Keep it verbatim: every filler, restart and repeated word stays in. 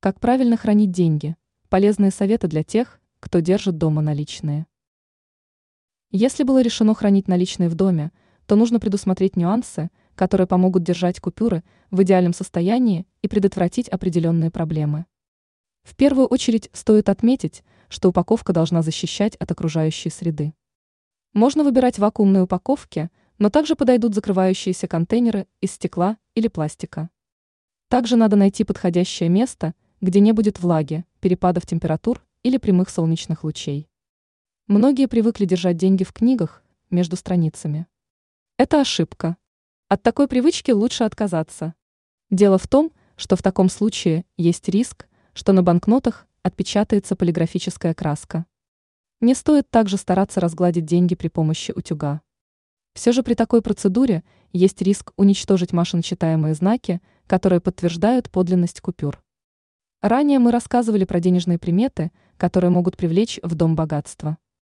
Как правильно хранить деньги? Полезные советы для тех, кто держит дома наличные. Если было решено хранить наличные в доме, то нужно предусмотреть нюансы, которые помогут держать купюры в идеальном состоянии и предотвратить определенные проблемы. В первую очередь стоит отметить, что упаковка должна защищать от окружающей среды. Можно выбирать вакуумные упаковки, но также подойдут закрывающиеся контейнеры из стекла или пластика. Также надо найти подходящее место, где не будет влаги, перепадов температур или прямых солнечных лучей. Многие привыкли держать деньги в книгах между страницами. Это ошибка. От такой привычки лучше отказаться. Дело в том, что в таком случае есть риск, что на банкнотах отпечатается полиграфическая краска. Не стоит также стараться разгладить деньги при помощи утюга. Все же при такой процедуре есть риск уничтожить машиночитаемые знаки, которые подтверждают подлинность купюр. Ранее мы рассказывали про денежные приметы, которые могут привлечь в дом богатство.